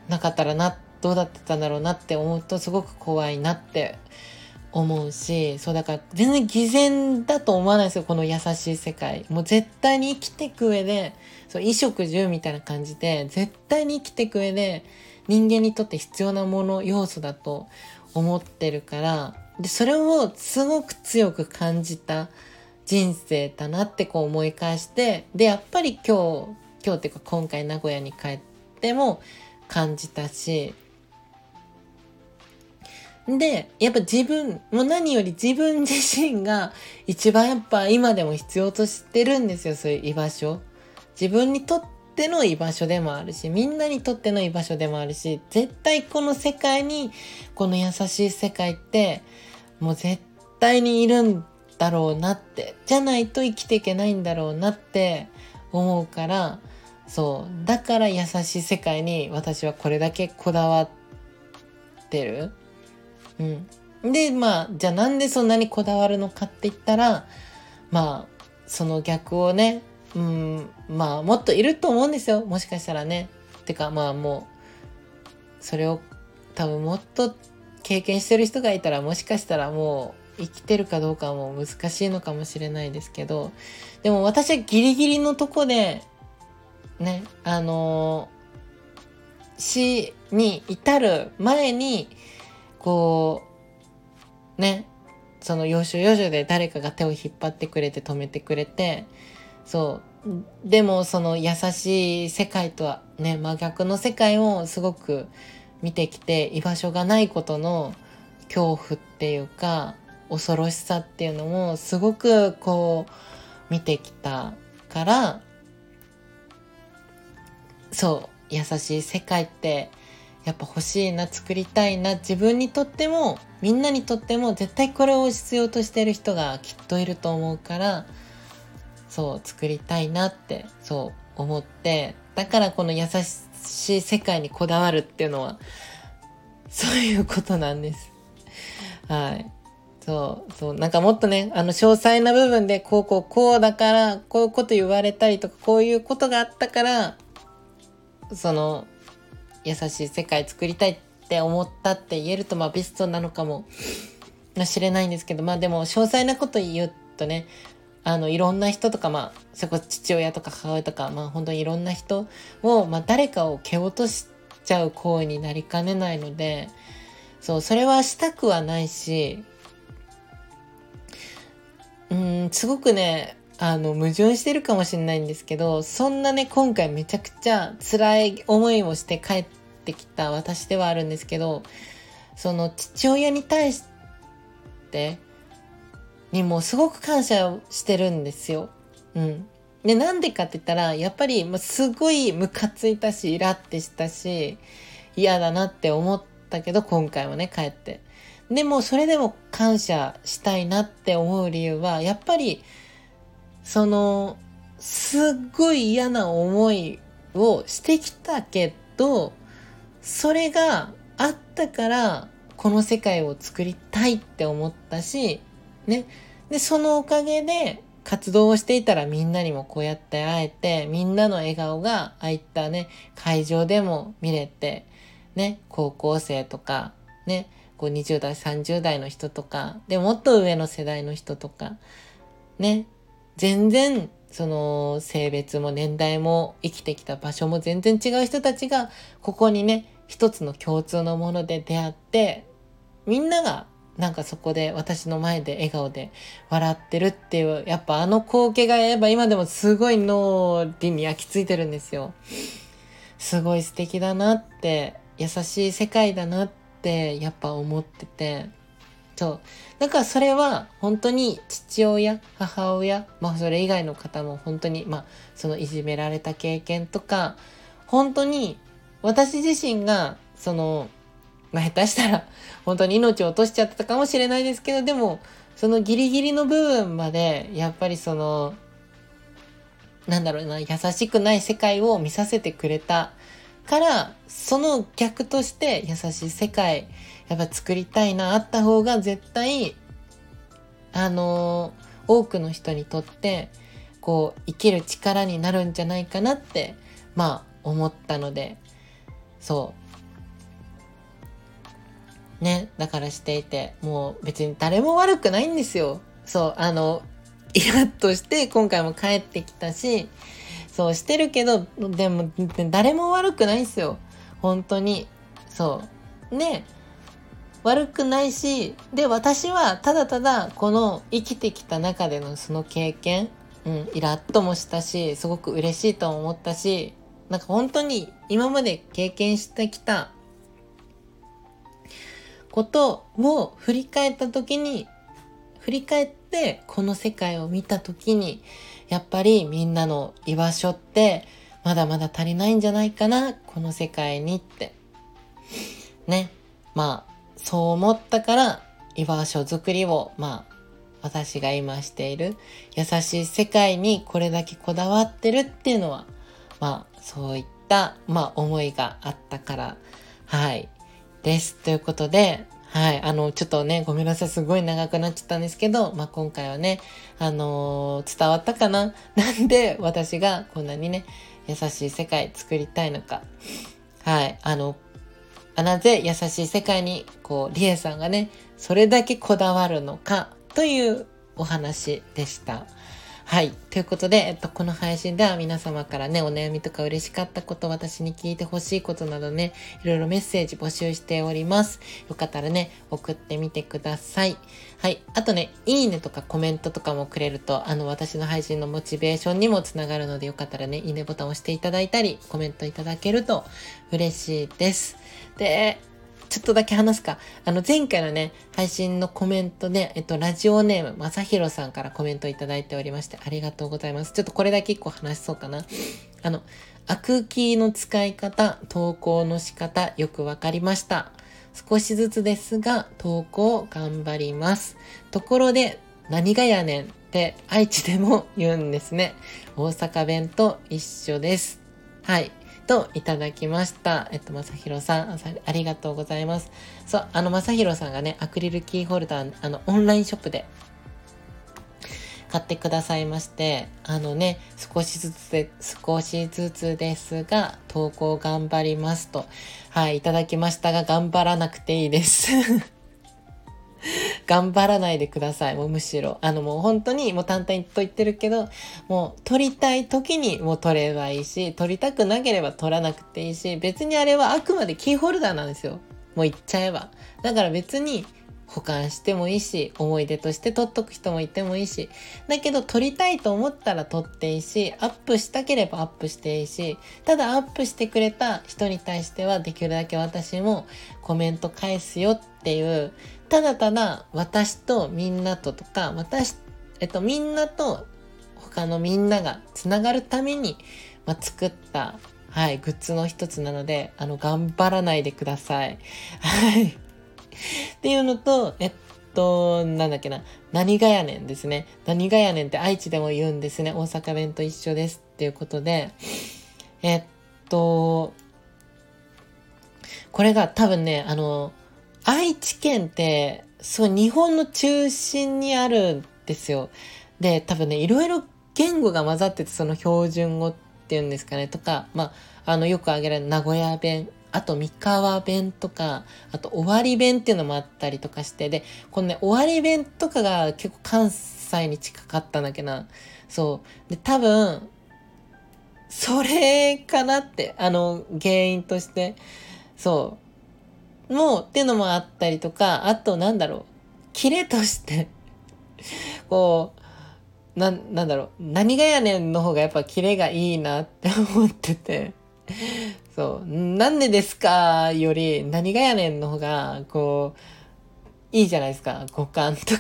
なかったらな、どうだってたんだろうなって思うとすごく怖いなって思うし、そうだから全然偽善だと思わないですよ、この優しい世界。もう絶対に生きていく上で、そう衣食住みたいな感じで絶対に生きていく上で人間にとって必要なもの、要素だと思ってるから、でそれをすごく強く感じた人生だなってこう思い返して、でやっぱり今日今日っていうか今回名古屋に帰っても感じたし、でやっぱ自分も何より自分自身が一番やっぱ今でも必要としてるんですよ、そういう居場所。自分にとっての居場所でもあるし、みんなにとっての居場所でもあるし、絶対この世界に、この優しい世界ってもう絶対にいるんだろうなって、じゃないと生きていけないんだろうなって思うから、そうだから優しい世界に私はこれだけこだわってる。うん、でまあじゃあなんでそんなにこだわるのかって言ったら、まあその逆をね、うん、まあもっといると思うんですよ、もしかしたらね。てかまあもうそれを多分もっと経験してる人がいたら、もしかしたらもう生きてるかどうかも難しいのかもしれないですけど、でも私はギリギリのとこでね、あの死に至る前にこうね、その要所要所で誰かが手を引っ張ってくれて止めてくれて、そうでもその優しい世界とはね真逆の世界をすごく見てきて、居場所がないことの恐怖っていうか恐ろしさっていうのもすごくこう見てきたから、そう優しい世界ってやっぱ欲しいな、作りたいな、自分にとってもみんなにとっても絶対これを必要としてる人がきっといると思うから、そう作りたいなってそう思って、だからこの優しい世界にこだわるっていうのはそういうことなんです。はい、そうそう、なんかもっとね、あの詳細な部分でこうこうこうだからこういうこと言われたりとか、こういうことがあったからその優しい世界作りたいって思ったって言えるとまあベストなのかもしれないんですけど、まあでも詳細なこと言うとね、あのいろんな人とか、まあそこ父親とか母親とか、まあ本当にいろんな人を、まあ誰かを蹴落としちゃう行為になりかねないので、そうそれはしたくはないし、うーんすごくね、あの矛盾してるかもしれないんですけど、そんなね今回めちゃくちゃ辛い思いをして帰ってきた私ではあるんですけど、その父親に対してにもすごく感謝をしてるんですよ。うん。でなんでかって言ったら、やっぱりもうすごいムカついたしイラってしたし嫌だなって思ったけど、今回もね帰って。でもそれでも感謝したいなって思う理由は、やっぱりそのすっごい嫌な思いをしてきたけど、それがあったからこの世界を作りたいって思ったしね。でそのおかげで活動をしていたらみんなにもこうやって会えて、みんなの笑顔がああいったね会場でも見れてね、高校生とかね、こうにじゅう代さんじゅう代の人とかで、もっと上の世代の人とかね、全然その性別も年代も生きてきた場所も全然違う人たちがここにね一つの共通のもので出会って、みんながなんかそこで私の前で笑顔で笑ってるっていう、やっぱあの光景がやっぱ今でもすごい脳裏に焼き付いてるんですよ。すごい素敵だなって、優しい世界だなってやっぱ思ってて、そうだからそれは本当に父親母親、まあそれ以外の方も本当にまあそのいじめられた経験とか、本当に私自身がそのまあ下手したら本当に命を落としちゃってたかもしれないですけど、でもそのギリギリの部分までやっぱりそのなんだろうな、優しくない世界を見させてくれたから、その逆として優しい世界やっぱ作りたいな、あった方が絶対あのー、多くの人にとってこう生きる力になるんじゃないかなってまあ思ったので、そうね、だからしていて、もう別に誰も悪くないんですよ。そうあのイラッとして今回も帰ってきたし、そうしてるけど、でも誰も悪くないんですよ本当に。そうね、悪くないし、で私はただただこの生きてきた中でのその経験、うん、イラッともしたし、すごく嬉しいと思ったし、なんか本当に今まで経験してきたことを振り返った時に、振り返ってこの世界を見た時に、やっぱりみんなの居場所ってまだまだ足りないんじゃないかな、この世界にってね、まあそう思ったから、居場所づくりをまあ私が今している優しい世界にこれだけこだわってるっていうのは、まあそういったまあ思いがあったからはいです。ということで、はい、あのちょっとねごめんなさい、すごい長くなっちゃったんですけど、まあ今回はねあのー、伝わったかな、なんで私がこんなにね優しい世界作りたいのか、はいあのなぜ優しい世界にこうリエさんがねそれだけこだわるのかというお話でした。はいということで、えっと、この配信では皆様からねお悩みとか嬉しかったこと、私に聞いてほしいことなどね、いろいろメッセージ募集しております。よかったらね送ってみてください。はいあとね、いいねとかコメントとかもくれると、あの私の配信のモチベーションにもつながるので、よかったらねいいねボタンを押していただいたりコメントいただけると嬉しいです。でちょっとだけ話すか。あの前回のね配信のコメントで、えっとラジオネームまさひろさんからコメントいただいておりまして、ありがとうございます。ちょっとこれだけ一個話しそうかな。あのアクキーの使い方、投稿の仕方よくわかりました。少しずつですが投稿頑張ります。ところで何がやねんって愛知でも言うんですね。大阪弁と一緒です。はいといただきました。えっと、まさひろさん、ありがとうございます。そう、あの、まさひろさんがね、アクリルキーホルダー、あの、オンラインショップで買ってくださいまして、あのね、少しずつで、少しずつですが、投稿頑張りますと、はい、いただきましたが、頑張らなくていいです。頑張らないでください。もうむしろあのもう本当にもう淡々と言ってるけど、もう撮りたい時にもう撮ればいいし、撮りたくなければ撮らなくていいし、別にあれはあくまでキーホルダーなんですよ。もう言っちゃえば。だから別に保管してもいいし、思い出として撮っとく人もいてもいいし、だけど撮りたいと思ったら撮っていいし、アップしたければアップしていいし、ただアップしてくれた人に対してはできるだけ私もコメント返すよっていう、ただただ私とみんなととか、私、えっと、みんなと他のみんながつながるために、まあ、作った、はい、グッズの一つなので、あの、頑張らないでください。はい。っていうのと、えっと、なんだっけな、何がやねんですね。何がやねんって愛知でも言うんですね。大阪弁と一緒ですっていうことで、えっと、これが多分ね、あの、愛知県ってすごい日本の中心にあるんですよ。で、多分ね、いろいろ言語が混ざってて、その標準語っていうんですかね、とか、まあ、あの、よく挙げられる名古屋弁、あと三河弁とか、あと尾張弁っていうのもあったりとかして、で、このね、尾張弁とかが結構関西に近かったんだっけな。そう。で、多分、それかなって、あの、原因として、そう。もうっていうのもあったりとか、あとなんだろう、キレとしてこう な, なんだろう何がやねんの方がやっぱキレがいいなって思ってて、そうなんでですかより何がやねんの方がこういいじゃないですか、五感とか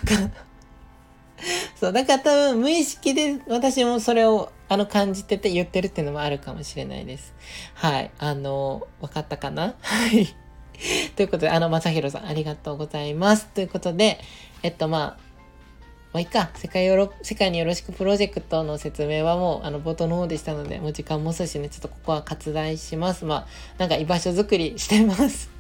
そうだから多分無意識で私もそれをあの感じてて言ってるっていうのもあるかもしれないです。はい、あの分かったかな。はい。ということで、あのまさひろさんありがとうございます。ということで、えっとまあまあいいか、世界よろ世界によろしくプロジェクトの説明はもうあの冒頭の方でしたので、もう時間も遅いしね、ちょっとここは割愛します。まあなんか居場所づくりしてます。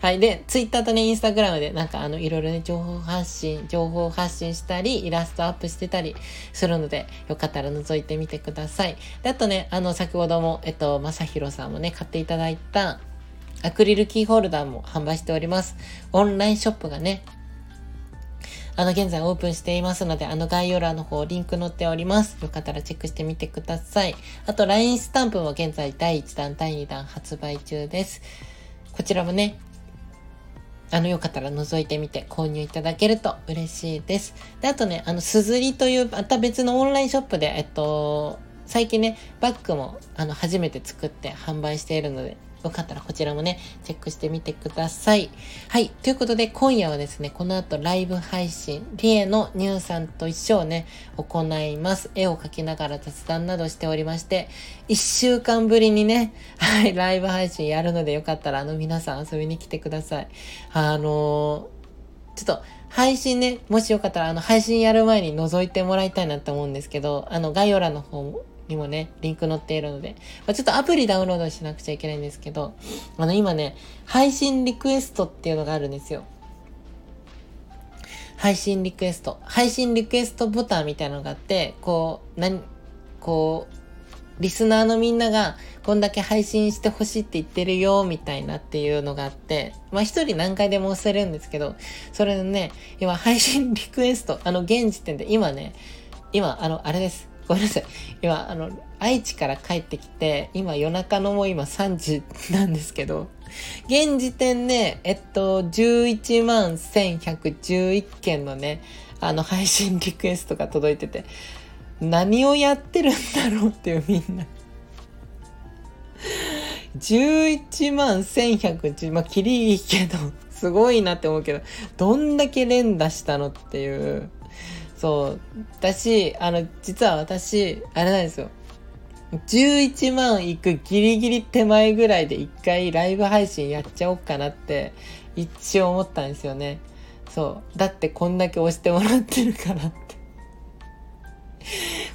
はい。で、ツイッターとね、インスタグラムで、なんか、あの、いろいろね、情報発信、情報発信したり、イラストアップしてたりするので、よかったら覗いてみてください。で、あとね、あの、先ほども、えっと、まさひろさんもね、買っていただいた、アクリルキーホルダーも販売しております。オンラインショップがね、あの、現在オープンしていますので、あの、概要欄の方、リンク載っております。よかったらチェックしてみてください。あと、ライン スタンプも現在、だいいちだん、だいにだん発売中です。こちらもね、あの、よかったら覗いてみて購入いただけると嬉しいです。で、あとね、あの、すずりという、また別のオンラインショップで、えっと、最近ね、バッグも、あの、初めて作って販売しているので、よかったらこちらもね、チェックしてみてください。はい。ということで、今夜はですね、この後ライブ配信、リエのニューさんと一緒をね、行います。絵を描きながら雑談などしておりまして、いっしゅうかんぶりにね、はい、ライブ配信やるので、よかったら、あの、皆さん遊びに来てください。あのー、ちょっと、配信ね、もしよかったら、あの、配信やる前に覗いてもらいたいなと思うんですけど、あの、概要欄の方も、にもね、リンク載っているので、まあ、ちょっとアプリダウンロードしなくちゃいけないんですけど、あの今ね、配信リクエストっていうのがあるんですよ。配信リクエスト。配信リクエストボタンみたいなのがあって、こう、何、こう、リスナーのみんながこんだけ配信してほしいって言ってるよ、みたいなっていうのがあって、まあ一人何回でも押せるんですけど、それでね、今配信リクエスト、あの現時点で今ね、今、あの、あれです。ごめんなさい。今、あの、愛知から帰ってきて、今夜中のもう今さんじなんですけど、現時点ね、えっと、じゅういちまんせんひゃくじゅういっけんのね、あの、配信リクエストが届いてて、何をやってるんだろうっていうみんな。じゅういちまんせんひゃくじゅう、まあ、きりいいけど、すごいなって思うけど、どんだけ連打したのっていう、そうだし、あの実は私あれなんですよ、じゅういちまんいくギリギリ手前ぐらいで一回ライブ配信やっちゃおうかなって一応思ったんですよね。そうだってこんだけ押してもらってるからっ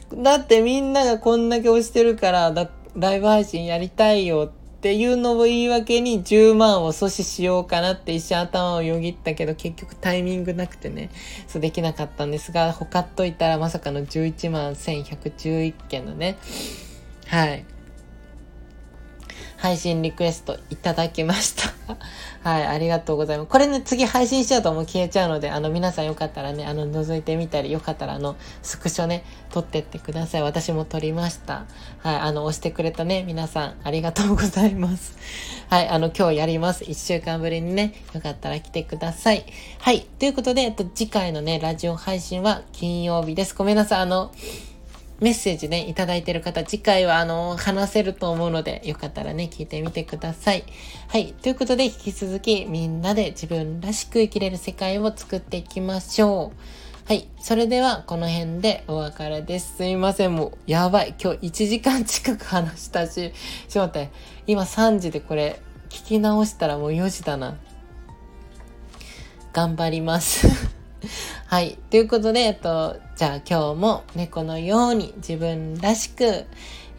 てだってみんながこんだけ押してるからだライブ配信やりたいよっていうのを言い訳にじゅうまんを阻止しようかなって一瞬頭をよぎったけど、結局タイミングなくてね、そうできなかったんですが、ほかっといたらまさかのじゅういちまんせんひゃくじゅういっけんのね、はい、配信リクエストいただきましたはい、ありがとうございます。これね、次配信しちゃうともう消えちゃうので、あの皆さんよかったらね、あの覗いてみたり、よかったらあのスクショね、撮ってってください。私も撮りました。はい、あの押してくれたね、皆さんありがとうございます。はい、あの今日やります。いっしゅうかんぶりにね、よかったら来てください。はい、ということで、えっと、次回のね、ラジオ配信は金曜日です。ごめんなさい、あの、メッセージね、いただいてる方、次回はあの、話せると思うので、よかったらね、聞いてみてください。はい。ということで、引き続き、みんなで自分らしく生きれる世界を作っていきましょう。はい。それでは、この辺でお別れです。すいません。もう、やばい。今日いちじかん近く話したし、ちょっと待って、今さんじでこれ、聞き直したらもうよじだな。頑張ります。はい。ということで、えっと、じゃあ今日も猫のように自分らしく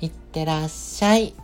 いってらっしゃい。